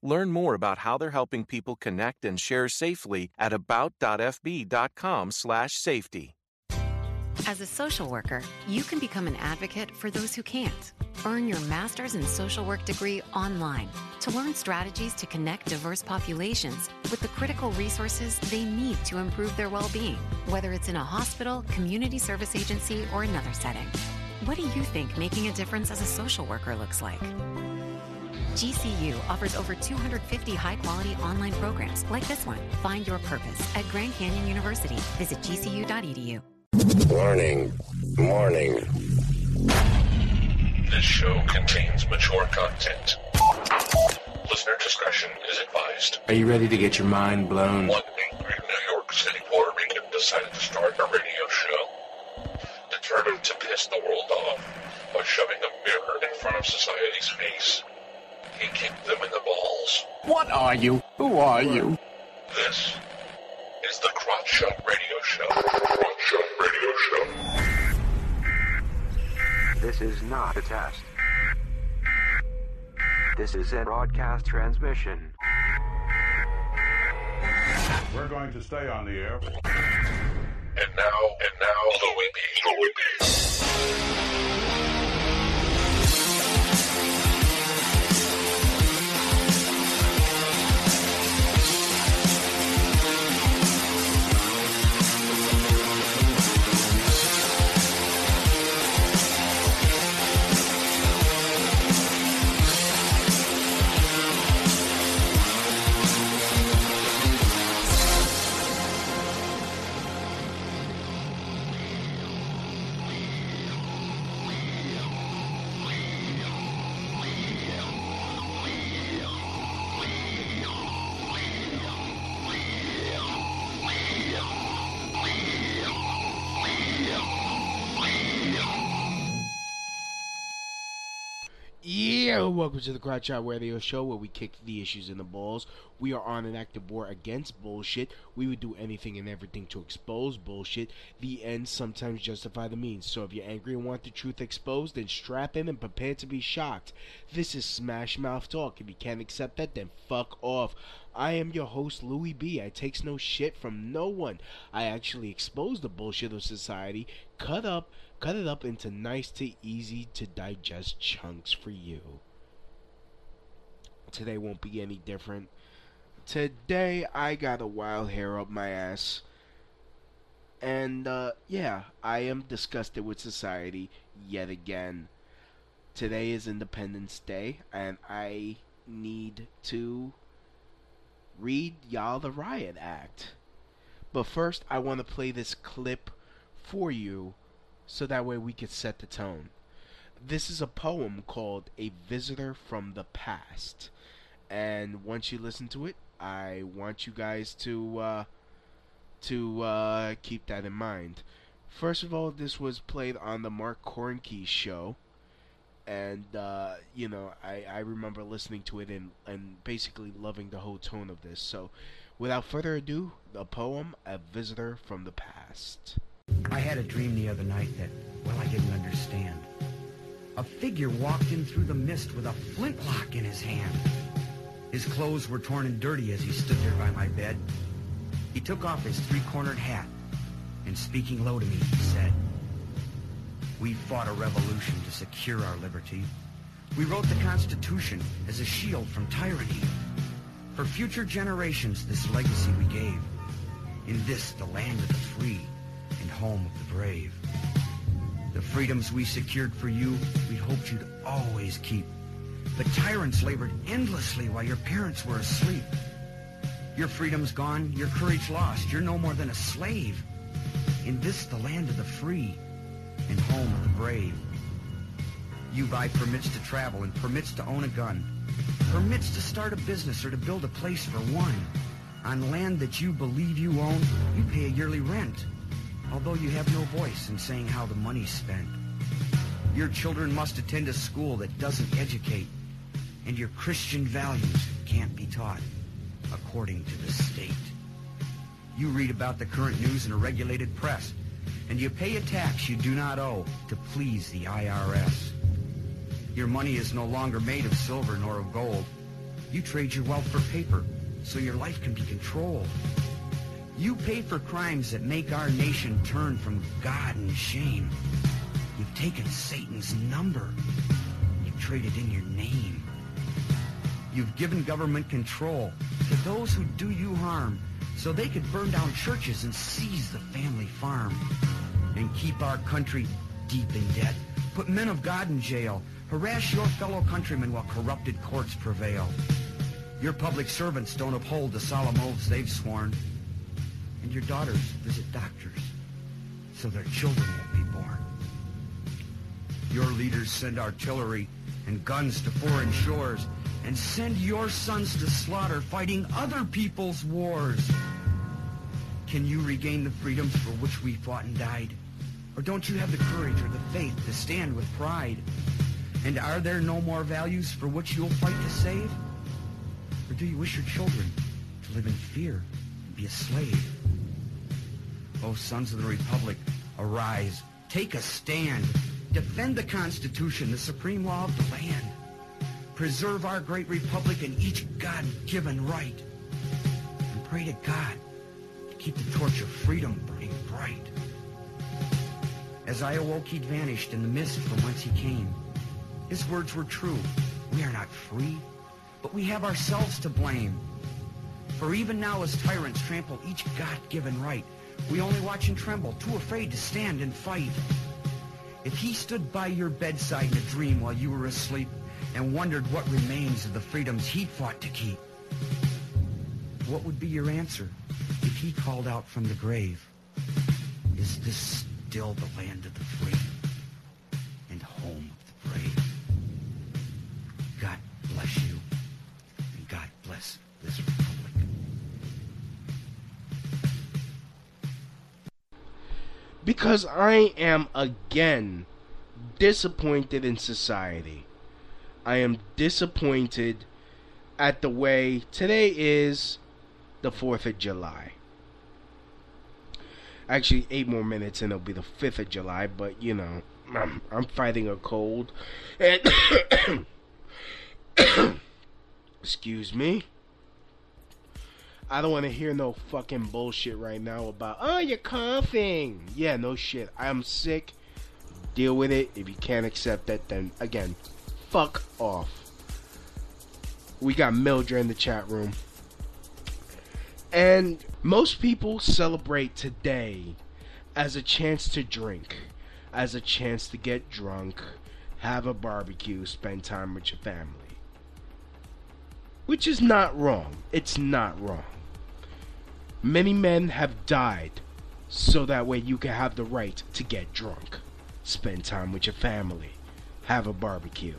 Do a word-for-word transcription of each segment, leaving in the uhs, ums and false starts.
Learn more about how they're helping people connect and share safely at about dot f b dot com slash safety. As a social worker, you can become an advocate for those who can't. Earn your master's in social work degree online to learn strategies to connect diverse populations with the critical resources they need to improve their well-being, whether it's in a hospital, community service agency, or another setting. What do you think making a difference as a social worker looks like? G C U offers over two hundred fifty high-quality online programs like this one. Find your purpose at Grand Canyon University. Visit g c u dot e d u. Warning. Warning. This show contains mature content. Listener discretion is advised. Are you ready to get your mind blown? One angry New York City Puerto Rican decided to start a radio show, determined to piss the world off by shoving a mirror in front of society's face. He kicked them in the balls. What are you? Who are you? This is the Crotch Shot Radio Show. Crotch Shot Radio Show. This is not a test. This is a broadcast transmission. We're going to stay on the air. And now, and now, the Whippy, the Whippy. Welcome to the Crotch Shot Radio Show, where we kick the issues in the balls. We are on an active war against bullshit. We would do anything and everything to expose bullshit. The ends sometimes justify the means. So if you're angry and want the truth exposed, then strap in and prepare to be shocked. This is Smash Mouth Talk. If you can't accept that, then fuck off. I am your host, Louis B. I takes no shit from no one. I actually expose the bullshit of society, cut up, cut it up into nice to easy to digest chunks for you. Today won't be any different. Today I got a wild hair up my ass. And uh, yeah, I am disgusted with society yet again. Today is Independence Day, and I need to read y'all the Riot Act. But first, I want to play this clip for you so that way we could set the tone. This is a poem called A Visitor from the Past. And once you listen to it, I want you guys to uh, to uh, keep that in mind. First of all, this was played on the Mark Cornkey show. And, uh, you know, I, I remember listening to it and, and basically loving the whole tone of this. So, without further ado, the poem, A Visitor from the Past. I had a dream the other night that, well, I didn't understand. A figure walked in through the mist with a flintlock in his hand. His clothes were torn and dirty as he stood there by my bed. He took off his three-cornered hat, and speaking low to me, he said, "We fought a revolution to secure our liberty. We wrote the Constitution as a shield from tyranny. For future generations, this legacy we gave. In this, the land of the free and home of the brave. The freedoms we secured for you, we hoped you'd always keep. But tyrants labored endlessly while your parents were asleep. Your freedom's gone, your courage lost, you're no more than a slave. In this, the land of the free and home of the brave. You buy permits to travel and permits to own a gun, permits to start a business or to build a place for one. On land that you believe you own, you pay a yearly rent. although you have no voice in saying how the money's spent. Your children must attend a school that doesn't educate, and your Christian values can't be taught, according to the state. You read about the current news in a regulated press, and you pay a tax you do not owe to please the I R S. Your money is no longer made of silver nor of gold. You trade your wealth for paper, so your life can be controlled. You pay for crimes that make our nation turn from God and shame. You've taken Satan's number. You've traded in your name. You've given government control to those who do you harm, so they could burn down churches and seize the family farm and keep our country deep in debt, put men of God in jail, harass your fellow countrymen while corrupted courts prevail. Your public servants don't uphold the solemn oaths they've sworn, and your daughters visit doctors so their children won't be born. Your leaders send artillery and guns to foreign shores and send your sons to slaughter fighting other people's wars. Can you regain the freedoms for which we fought and died? Or don't you have the courage or the faith to stand with pride? And are there no more values for which you'll fight to save? Or do you wish your children to live in fear and be a slave? O sons of the Republic, arise, take a stand, defend the Constitution, the supreme law of the land. Preserve our great Republic and each God-given right. And pray to God to keep the torch of freedom burning bright. As I awoke, he'd vanished in the mist from whence he came. His words were true. We are not free, but we have ourselves to blame. For even now as tyrants trample each God-given right, we only watch and tremble, too afraid to stand and fight. If he stood by your bedside in a dream while you were asleep, and wondered what remains of the freedoms he fought to keep, what would be your answer if he called out from the grave, "Is this still the land of the free and home of the brave?" God bless you, and God bless this republic. Because I am again disappointed in society. I am disappointed at the way today is the fourth of July. Actually, eight more minutes and it'll be the fifth of July, but you know, I'm, I'm fighting a cold. And excuse me. I don't want to hear no fucking bullshit right now about, oh, you're coughing. Yeah, no shit. I'm sick. Deal with it. If you can't accept that, then again, fuck off. We got Mildred in the chat room. And most people celebrate today as a chance to drink, as a chance to get drunk, have a barbecue, spend time with your family. Which is not wrong. It's not wrong. Many men have died so that way you can have the right to get drunk, spend time with your family, have a barbecue.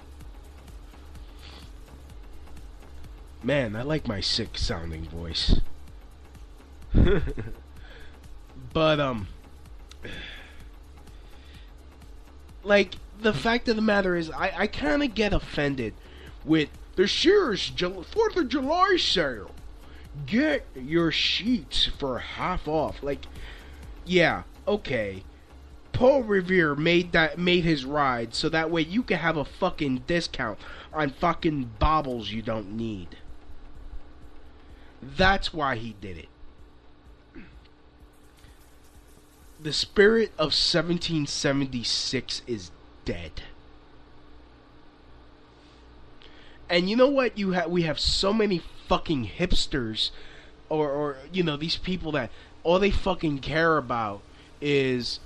Man, I like my sick sounding voice. But, um... like, the fact of the matter is, I, I kind of get offended with the Sears fourth of July sale. Get your sheets for half off. Like, yeah, okay. Paul Revere made that made his ride so that way you can have a fucking discount on fucking baubles you don't need. That's why he did it. The spirit of seventeen seventy-six is dead. And you know what? You ha- we have so many fucking hipsters, or, or you know, these people that all they fucking care about is,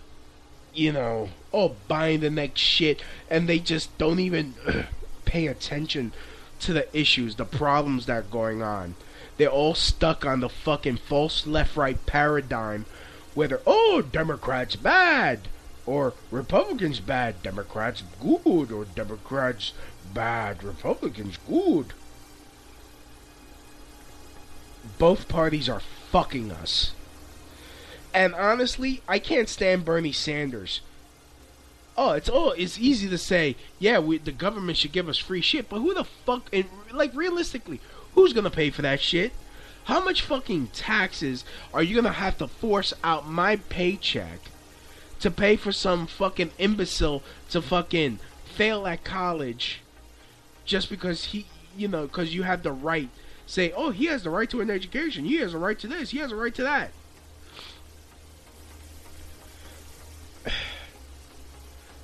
you know, oh, buying the next shit, and they just don't even ugh, pay attention to the issues, the problems that are going on. They're all stuck on the fucking false left-right paradigm, whether, oh, Democrats bad, or Republicans bad, Democrats good, or Democrats bad, Republicans good. Both parties are fucking us. And honestly, I can't stand Bernie Sanders. Oh, it's oh, it's easy to say, yeah, we, the government should give us free shit, but who the fuck, and, like, realistically, who's gonna pay for that shit? How much fucking taxes are you gonna have to force out my paycheck to pay for some fucking imbecile to fucking fail at college just because he, you know, because you have the right, say, oh, he has the right to an education, he has a right to this, he has a right to that.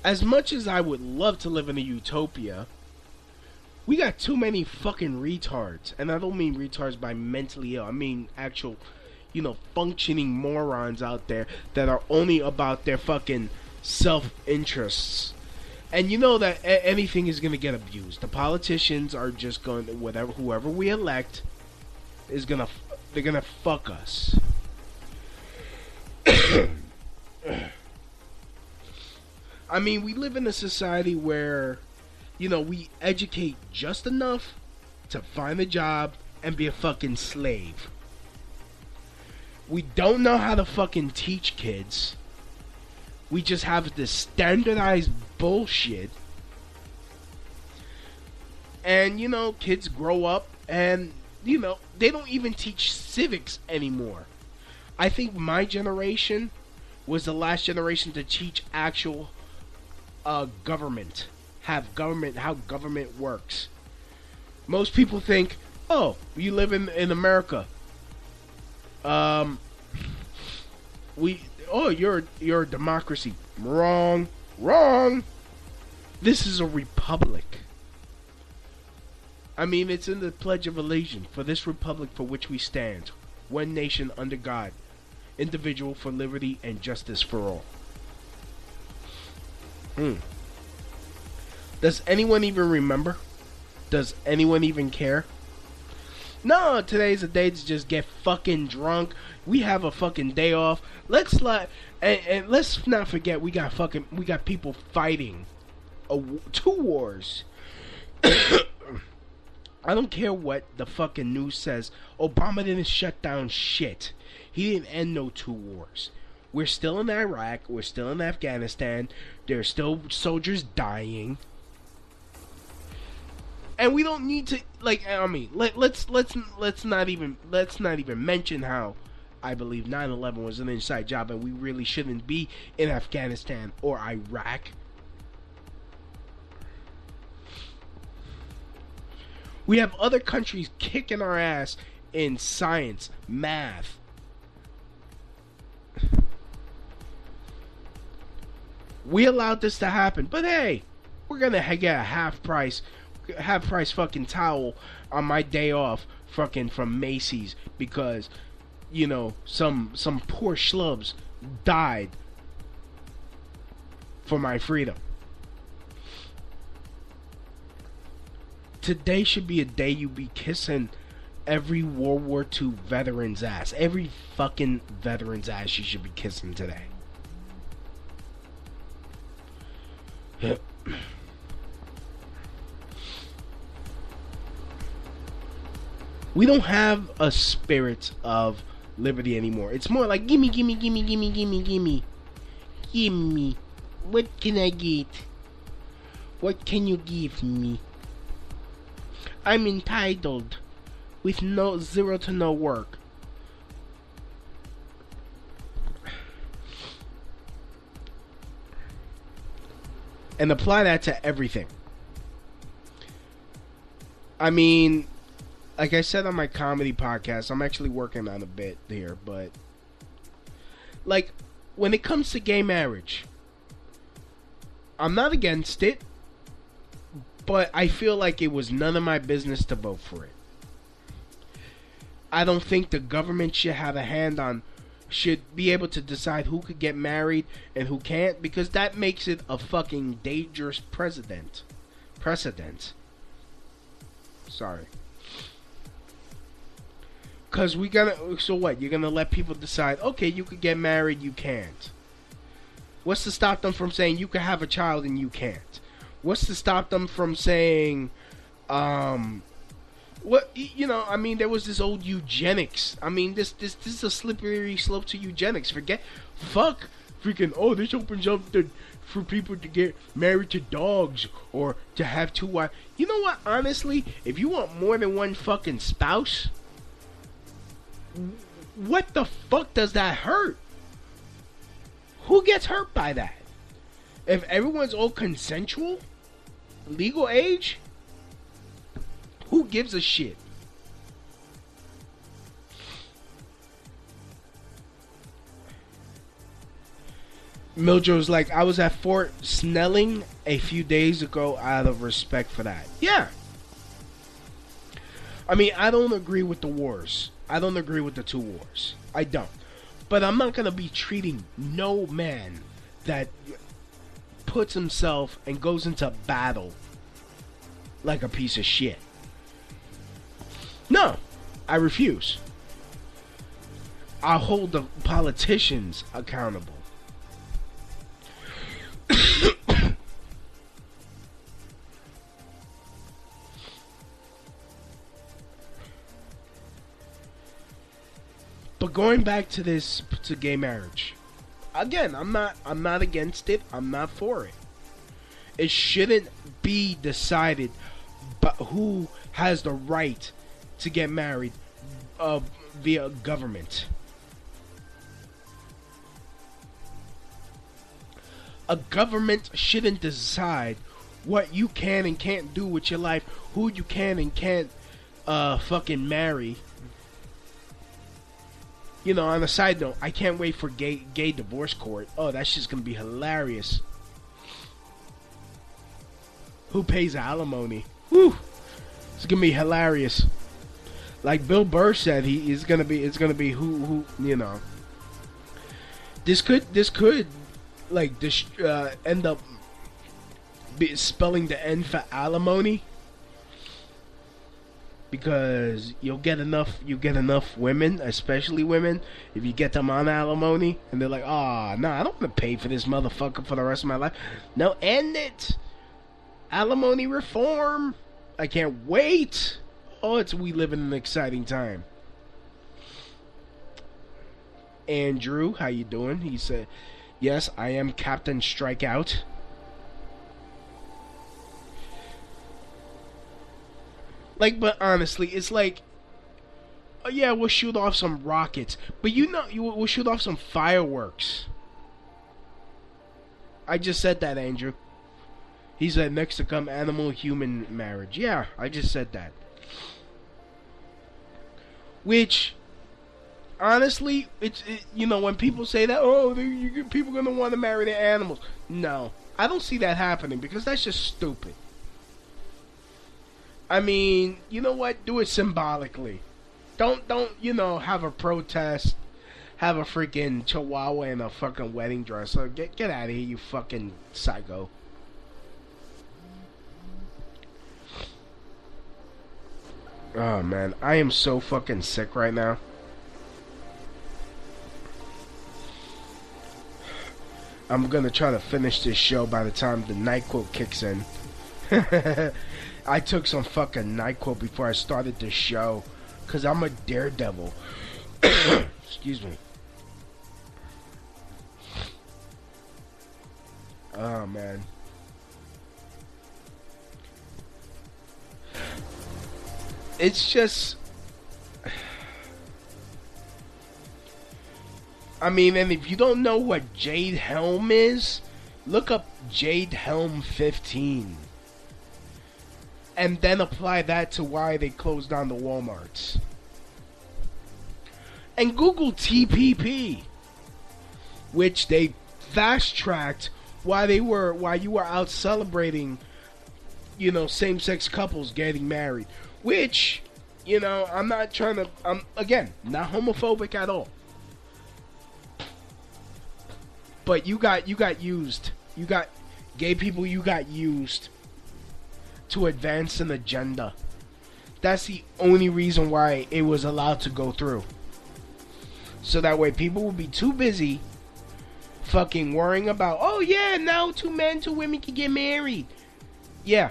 As much as I would love to live in a utopia, we got too many fucking retards. And I don't mean retards by mentally ill. I mean actual, you know, functioning morons out there that are only about their fucking self-interests. And you know that a- anything is going to get abused. The politicians are just going to, whatever, whoever we elect is going to, f- they're going to fuck us. I mean, we live in a society where, you know, we educate just enough to find a job and be a fucking slave. We don't know how to fucking teach kids. We just have this standardized bullshit. And, you know, kids grow up and, you know, they don't even teach civics anymore. I think my generation was the last generation to teach actual Uh, government, have government, how government works. Most people think, oh, you live in, in America. Um, we, oh, you're, you're a democracy. Wrong, wrong. This is a republic. I mean, it's in the Pledge of Allegiance, for this republic for which we stand, one nation under God, individual for liberty and justice for all. Mm. Does anyone even remember? Does anyone even care? No, today's a day to just get fucking drunk. We have a fucking day off. Let's not, and, and let's not forget we got fucking we got people fighting a, two wars. I don't care what the fucking news says. Obama didn't shut down shit. He didn't end no two wars. We're still in Iraq. We're still in Afghanistan. There's still soldiers dying. And we don't need to, like, I mean, let, let's, let's, let's not even, let's not even mention how I believe nine eleven was an inside job and we really shouldn't be in Afghanistan or Iraq. We have other countries kicking our ass in science, math. We allowed this to happen, but hey, we're gonna get a half price, half price fucking towel on my day off, fucking from Macy's because, you know, some some poor schlubs died for my freedom. Today should be a day you be kissing every World War Two veteran's ass, every fucking veteran's ass you should be kissing today. We don't have a spirit of liberty anymore. It's more like gimme, gimme, gimme, gimme, gimme, gimme, gimme. What can I get? What can you give me? I'm entitled, with no zero to no work. And apply that to everything. I mean, like I said on my comedy podcast, I'm actually working on a bit here, but like, when it comes to gay marriage, I'm not against it, but I feel like it was none of my business to vote for it. I don't think the government should have a hand on, should be able to decide who could get married and who can't, because that makes it a fucking dangerous precedent. Precedent. Sorry. Cause we gonna, so what? You're gonna let people decide, okay, you could get married, you can't. What's to stop them from saying you could have a child and you can't? What's to stop them from saying, um, What, you know, I mean, there was this old eugenics. I mean, this this this is a slippery slope to eugenics. Forget, fuck, freaking, oh, this opens up the, for people to get married to dogs or to have two wives. You know what? Honestly, if you want more than one fucking spouse, what the fuck does that hurt? Who gets hurt by that? If everyone's all consensual, legal age, who gives a shit? Mildred's like, I was at Fort Snelling a few days ago out of respect for that. Yeah. I mean, I don't agree with the wars. I don't agree with the two wars. I don't. But I'm not going to be treating no man that puts himself and goes into battle like a piece of shit. No. I refuse. I hold the politicians accountable. But going back to this, to gay marriage, again, I'm not, I'm not against it. I'm not for it. It shouldn't be decided, but who has the right to get married uh, via government? A government shouldn't decide what you can and can't do with your life, who you can and can't uh, fucking marry. You know, on a side note, I can't wait for gay gay divorce court. Oh, that shit's gonna be hilarious. Who pays alimony? Whew. It's gonna be hilarious. Like Bill Burr said, he is gonna be. It's gonna be who who, you know. This could this could like this uh, end up be spelling the N for alimony. Because you'll get enough, you get enough women, especially women, if you get them on alimony, and they're like, ah, oh, no, I don't want to pay for this motherfucker for the rest of my life. No, end it. Alimony reform. I can't wait. Oh, it's, we live in an exciting time. Andrew, how you doing? He said, yes, I am Captain Strikeout. Like, but honestly, it's like, oh yeah, we'll shoot off some rockets, but you know, you, we'll shoot off some fireworks. I just said that, Andrew. He said, next to come animal-human marriage. Yeah, I just said that. Which, honestly, it's it, you know, when people say that, oh, you, people are going to want to marry their animals. No, I don't see that happening, because that's just stupid. I mean, you know what? Do it symbolically. Don't, don't, you know, have a protest, have a freaking chihuahua in a fucking wedding dress. So get, get out of here, you fucking psycho. Oh man, I am so fucking sick right now. I'm gonna try to finish this show by the time the NyQuil kicks in. I took some fucking NyQuil before I started this show, cause I'm a daredevil. Excuse me. Oh man. It's just, I mean, and if you don't know what Jade Helm is, look up Jade Helm fifteen. And then apply that to why they closed down the Walmarts. And Google T P P, which they fast-tracked while they were, while you were out celebrating, you know, same-sex couples getting married. Which, you know, I'm not trying to, I'm, again, not homophobic at all. But you got, you got used. You got, gay people, you got used to advance an agenda. That's the only reason why it was allowed to go through. So that way people will be too busy fucking worrying about, oh yeah, now two men, two women can get married. Yeah.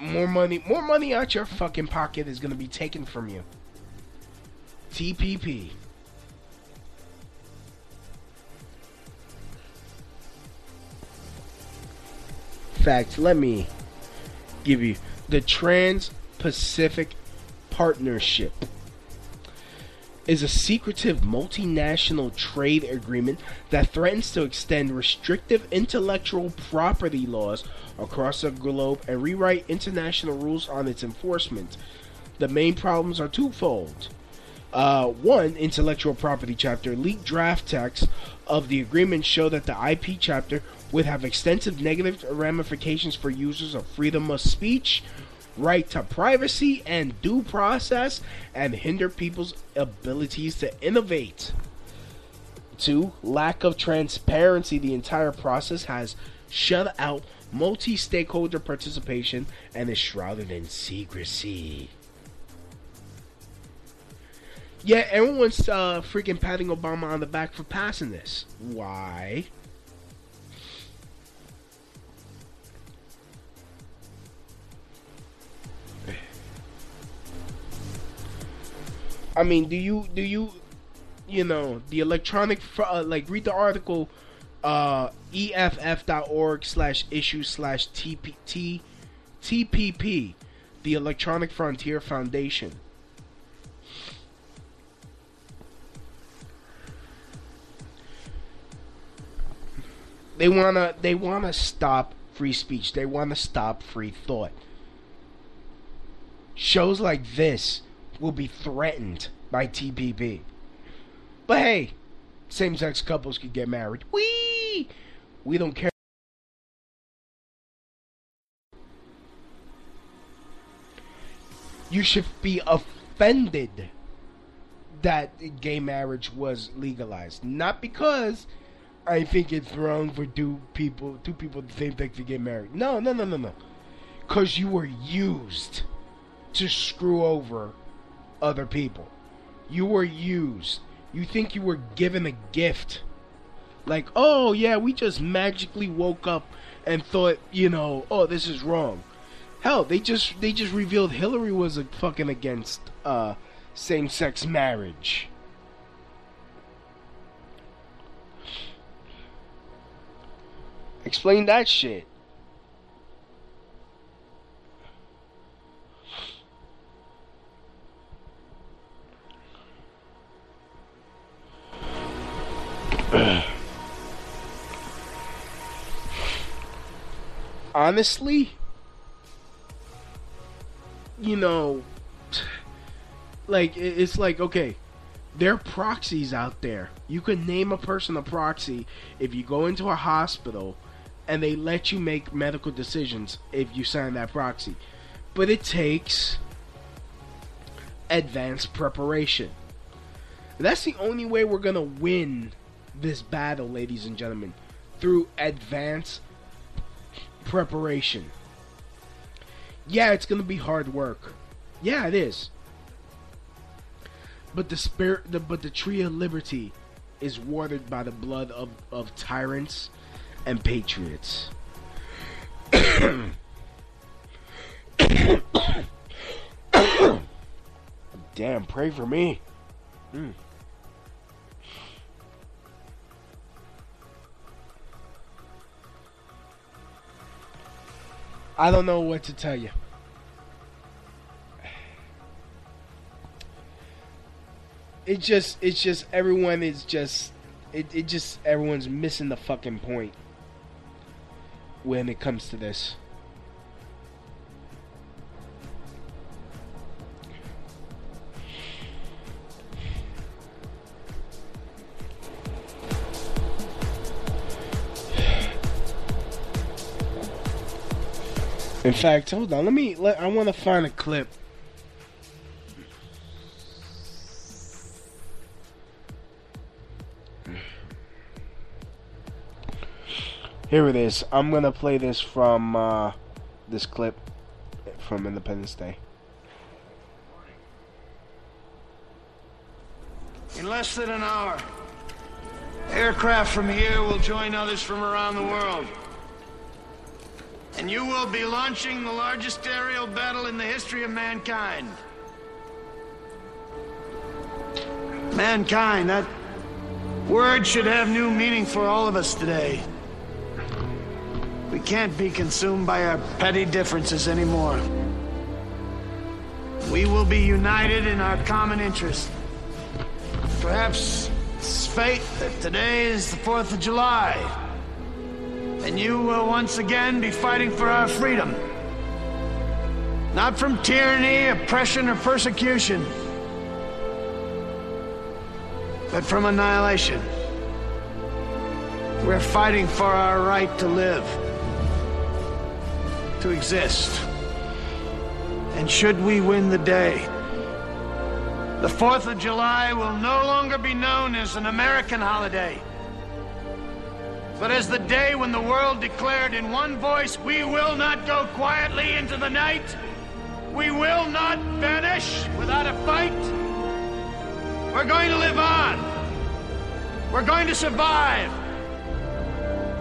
more money, more money out your fucking pocket is going to be taken from you. T P P. Fact, let me give you the Trans-Pacific Partnership is a secretive multinational trade agreement that threatens to extend restrictive intellectual property laws across the globe and rewrite international rules on its enforcement. The main problems are twofold. Uh, one, intellectual property chapter. Leaked draft texts of the agreement show that the I P chapter would have extensive negative ramifications for users of freedom of speech, right to privacy and due process, and hinder people's abilities to innovate. Two, lack of transparency. The entire process has shut out multi-stakeholder participation and is shrouded in secrecy. Yeah, everyone's uh, freaking patting Obama on the back for passing this. Why? I mean, do you, do you, you know, the electronic, uh, like, read the article, uh, E F F dot org slash issue slash T P P, the Electronic Frontier Foundation. They want to, they want to stop free speech. They want to stop free thought. Shows like this will be threatened by T P P. But hey, same-sex couples could get married. Whee! We don't care. You should be offended that gay marriage was legalized. Not because I think it's wrong for two people, two people the same thing to get married. No, no, no, no, no. Because you were used to screw over other people. You were used. You think you were given a gift. Like, oh yeah, we just magically woke up and thought, you know, oh, this is wrong. Hell, they just they just revealed Hillary was a fucking against uh same-sex marriage. Explain that shit. Honestly, you know, like, it's like, okay, there are proxies out there. You can name a person a proxy if you go into a hospital and they let you make medical decisions if you sign that proxy. But it takes advanced preparation. That's the only way we're going to win this battle, ladies and gentlemen, through advanced preparation. Yeah, it's going to be hard work. Yeah, it is. But the spirit, the, but the tree of liberty is watered by the blood of, of tyrants and patriots. Damn, pray for me. Mm. I don't know what to tell you. It just, it's just, everyone is just, it, it just, everyone's missing the fucking point when it comes to this. In fact, hold on, let me, let, I want to find a clip. Here it is. I'm going to play this from, uh, this clip from Independence Day. In less than an hour, aircraft from here will join others from around the world. And you will be launching the largest aerial battle in the history of mankind. Mankind, that word should have new meaning for all of us today. We can't be consumed by our petty differences anymore. We will be united in our common interest. Perhaps it's fate that today is the fourth of July, and you will once again be fighting for our freedom. Not from tyranny, oppression, or persecution, but from annihilation. We're fighting for our right to live, to exist. And should we win the day, the fourth of July will no longer be known as an American holiday, but as the day when the world declared in one voice, we will not go quietly into the night, we will not vanish without a fight. We're going to live on. We're going to survive.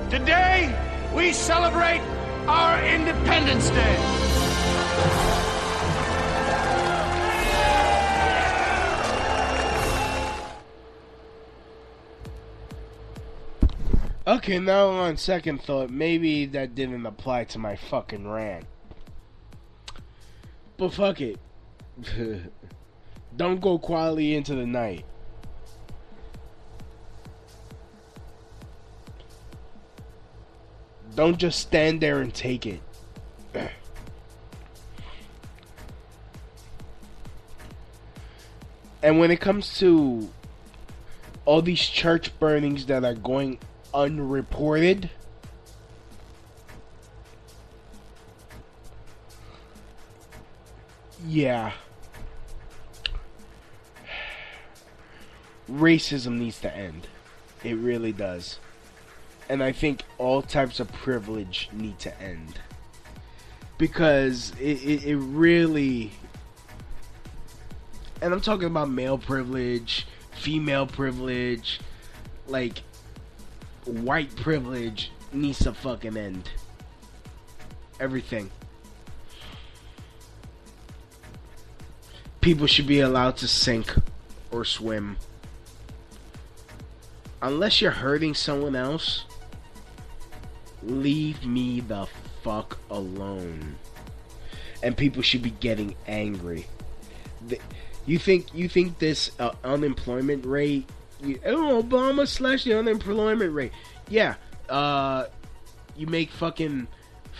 Today, we celebrate our Independence Day. Okay, now on second thought, maybe that didn't apply to my fucking rant. But fuck it. Don't go quietly into the night. Don't just stand there and take it. And when it comes to all these church burnings that are going unreported, yeah, racism needs to end. It really does. And I think all types of privilege need to end. Because it, it, it really... And I'm talking about male privilege, female privilege, like, white privilege needs to fucking end. Everything. People should be allowed to sink or swim. Unless you're hurting someone else, leave me the fuck alone. And people should be getting angry. The, you think you think this uh, unemployment rate? You, oh, Obama slashed the unemployment rate. Yeah, uh, you make fucking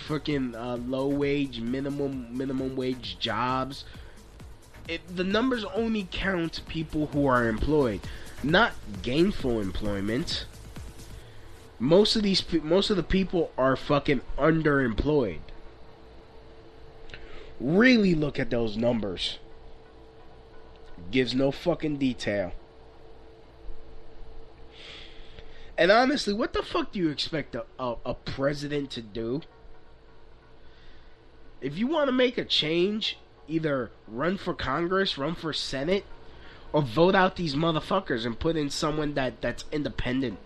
fucking uh, low wage, minimum minimum wage jobs. It, the numbers only count people who are employed, not gainful employment. Most of these, most of the people are fucking underemployed. Really look at those numbers. Gives no fucking detail. And honestly, what the fuck do you expect a, a, a president to do? If you want to make a change, either run for Congress, run for Senate, or vote out these motherfuckers and put in someone that, that's independent.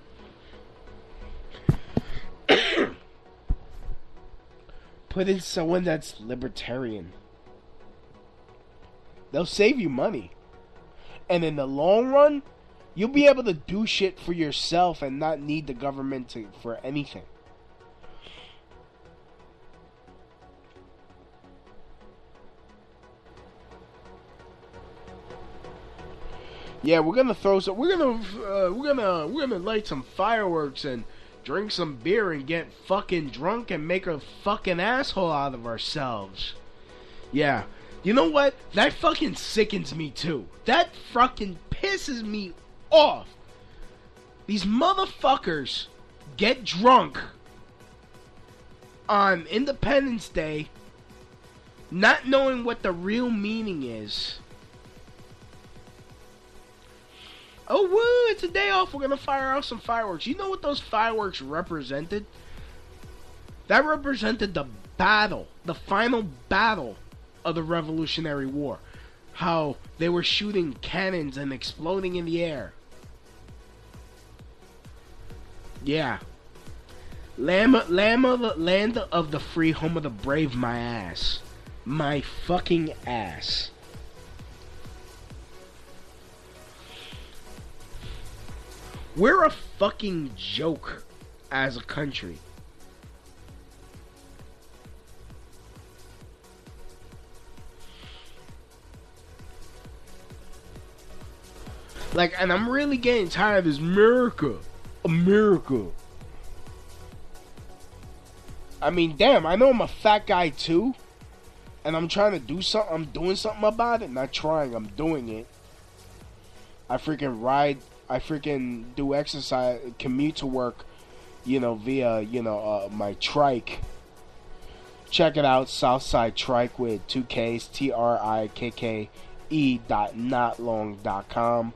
Put in someone that's libertarian. They'll save you money. And in the long run, you'll be able to do shit for yourself and not need the government to, for anything. Yeah, we're gonna throw some. We're gonna, uh, we're gonna, we're gonna light some fireworks and drink some beer and get fucking drunk and make a fucking asshole out of ourselves. Yeah, you know what? That fucking sickens me too. That fucking pisses me off. These motherfuckers get drunk on Independence Day, not knowing what the real meaning is. Oh, woo, it's a day off. We're going to fire off some fireworks. You know what those fireworks represented? That represented the battle, the final battle of the Revolutionary War. How they were shooting cannons and exploding in the air. Yeah. Land of, land, of the, land of the free, home of the brave, my ass. My fucking ass. We're a fucking joke as a country. Like, and I'm really getting tired of this America. America. I mean, damn, I know I'm a fat guy too. And I'm trying to do something. I'm doing something about it. Not trying. I'm doing it. I freaking ride. I freaking do exercise. Commute to work. You know, via, you know, uh, my trike. Check it out. Southside Trike with two Ks. T R I K K E dot not long dot com.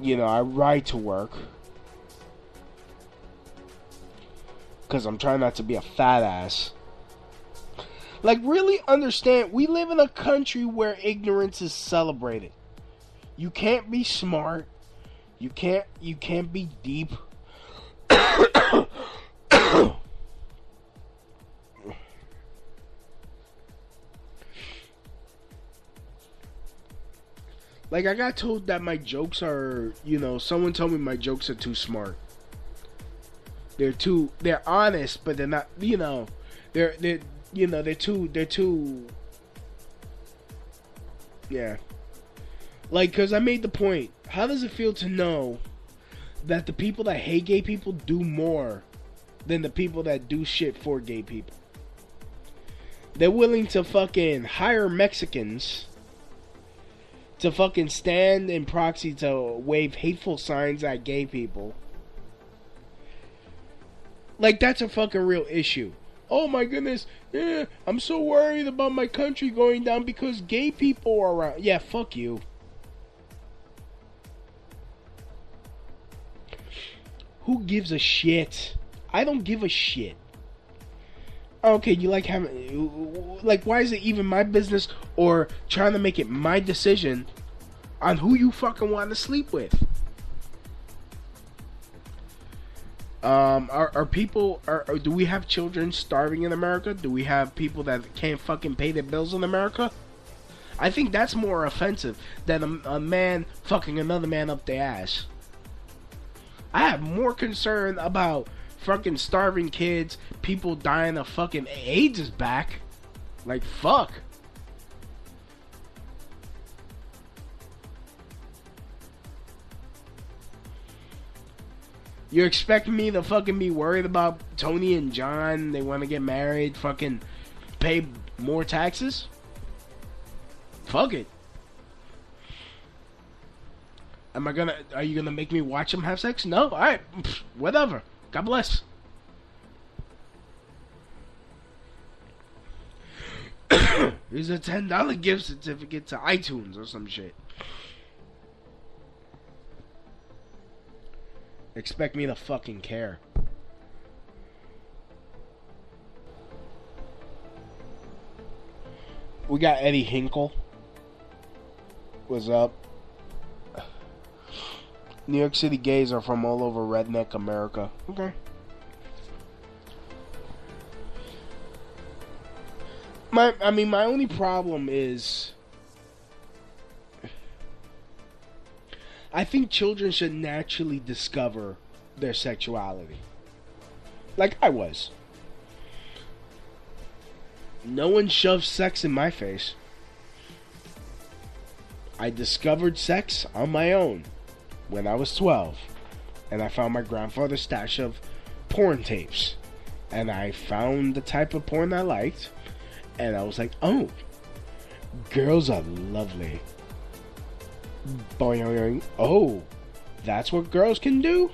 You know, I ride to work. Because I'm trying not to be a fat ass. Like, really understand, we live in a country where ignorance is celebrated. You can't be smart. You can't, you can't be deep. Like, I got told that my jokes are, you know, someone told me my jokes are too smart. They're too, they're honest, but they're not, you know, they're, they're, you know, they're too, they're too, yeah. Like, cause I made the point, how does it feel to know that the people that hate gay people do more than the people that do shit for gay people? They're willing to fucking hire Mexicans to fucking stand in proxy to wave hateful signs at gay people. Like, that's a fucking real issue. Oh my goodness, yeah, I'm so worried about my country going down because gay people are around. Yeah, fuck you. Who gives a shit? I don't give a shit. Okay, you like having, like, why is it even my business or trying to make it my decision on who you fucking want to sleep with? Um, are, are people, are, are, do we have children starving in America? Do we have people that can't fucking pay their bills in America? I think that's more offensive than a, a man fucking another man up their ass. I have more concern about fucking starving kids, people dying of fucking AIDS is back. Like, fuck. You expect me to fucking be worried about Tony and John, they want to get married, fucking pay more taxes? Fuck it. Am I gonna, are you gonna make me watch them have sex? No? Alright, whatever. God bless. Here's a ten dollar gift certificate to iTunes or some shit. Expect me to fucking care. We got Eddie Hinkle. What's up? New York City gays are from all over redneck America. Okay. My, I mean, my only problem is, I think children should naturally discover their sexuality. Like I was. No one shoved sex in my face. I discovered sex on my own. When I was twelve, and I found my grandfather's stash of porn tapes, and I found the type of porn I liked, and I was like, oh, girls are lovely. Boing. Oh, that's what girls can do?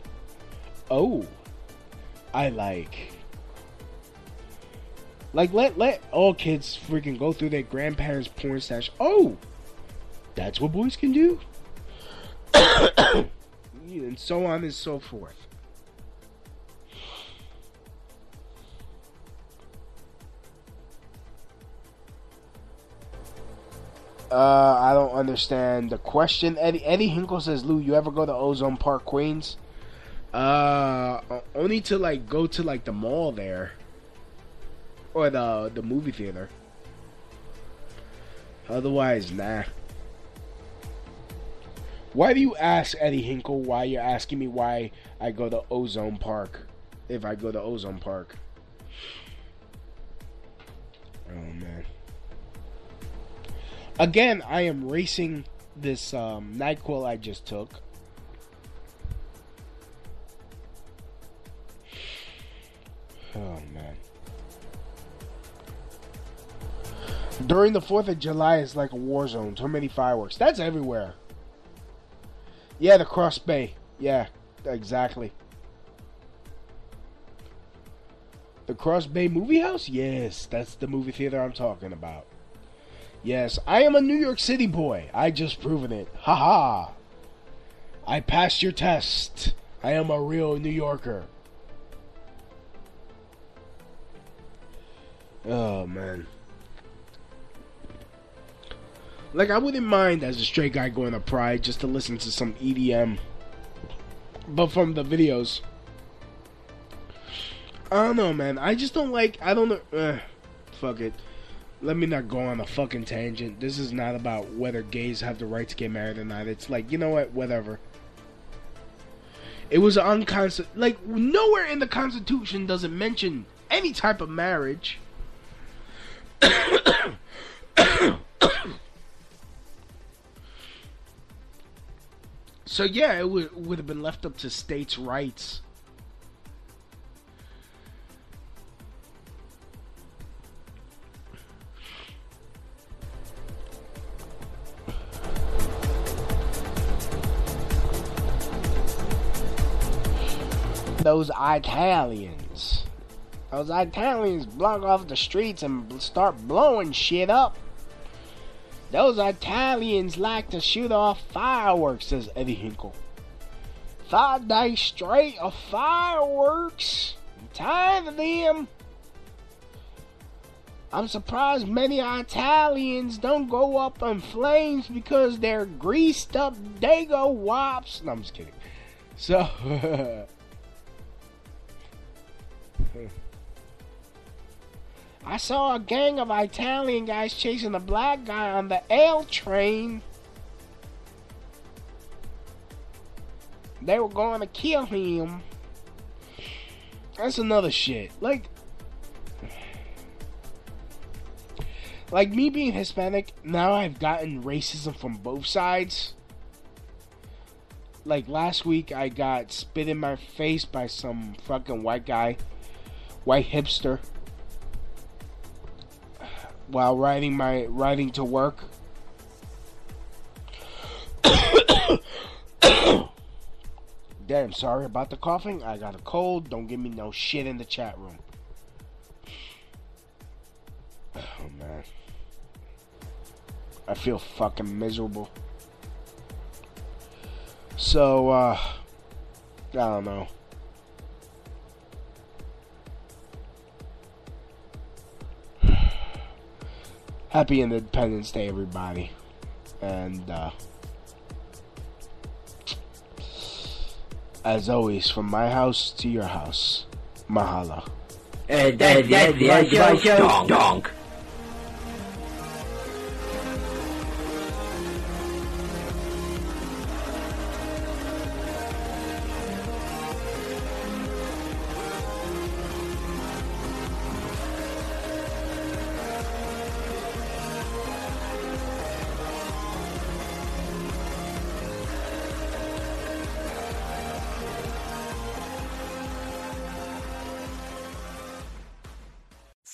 Oh, I like. Like, let, let all kids freaking go through their grandparents' porn stash. Oh, that's what boys can do? And so on and so forth. Uh, I don't understand the question. Eddie Eddie Hinkle says, Lou, you ever go to Ozone Park, Queens? Uh, only to like go to like the mall there or the the movie theater. Otherwise, nah. Why do you ask, Eddie Hinkle, why you're asking me why I go to Ozone Park? If I go to Ozone Park. Oh, man. Again, I am racing this um, NyQuil I just took. Oh, man. During the fourth of July, it's like a war zone. So many fireworks. That's everywhere. Yeah, the Cross Bay. Yeah, exactly. The Cross Bay Movie House? Yes, that's the movie theater I'm talking about. Yes, I am a New York City boy. I just proven it. Ha ha. I passed your test. I am a real New Yorker. Oh, man. Like, I wouldn't mind as a straight guy going to Pride just to listen to some E D M. But from the videos, I don't know, man. I just don't like, I don't know. Eh, fuck it. Let me not go on a fucking tangent. This is not about whether gays have the right to get married or not. It's like, you know what? Whatever. It was unconst... Like, nowhere in the Constitution does it mention any type of marriage. So, yeah, it would, would have been left up to states' rights. Those Italians. Those Italians block off the streets and start blowing shit up. Those Italians like to shoot off fireworks, says Eddie Hinkle. Five days straight of fireworks. I'm tired of them. I'm surprised many Italians don't go up in flames because they're greased up Dago wops. No, I'm just kidding. So, I saw a gang of Italian guys chasing a black guy on the L train. They were going to kill him. That's another shit. Like, like me being Hispanic, now I've gotten racism from both sides. Like last week, I got spit in my face by some fucking white guy, white hipster, while riding my riding to work. Damn, sorry about the coughing. I got a cold. Don't give me no shit in the chat room. Oh, man. I feel fucking miserable. So, uh... I don't know. Happy Independence Day, everybody. And, uh... as always, from my house to your house, mahalo. And that, that, that, that, donk, donk.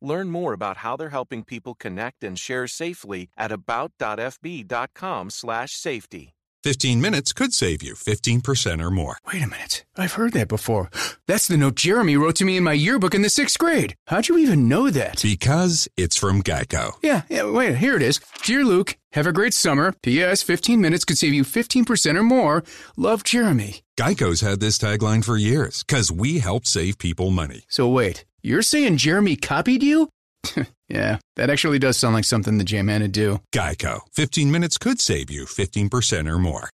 Learn more about how they're helping people connect and share safely at about dot f b dot com slash safety. fifteen minutes could save you fifteen percent or more. Wait a minute. I've heard that before. That's the note Jeremy wrote to me in my yearbook in the sixth grade. How'd you even know that? Because it's from Geico. Yeah, yeah, wait, here it is. Dear Luke, have a great summer. P S fifteen minutes could save you fifteen percent or more. Love, Jeremy. Geico's had this tagline for years because we help save people money. So wait, you're saying Jeremy copied you? Yeah, that actually does sound like something the J-Man would do. Geico. fifteen minutes could save you fifteen percent or more.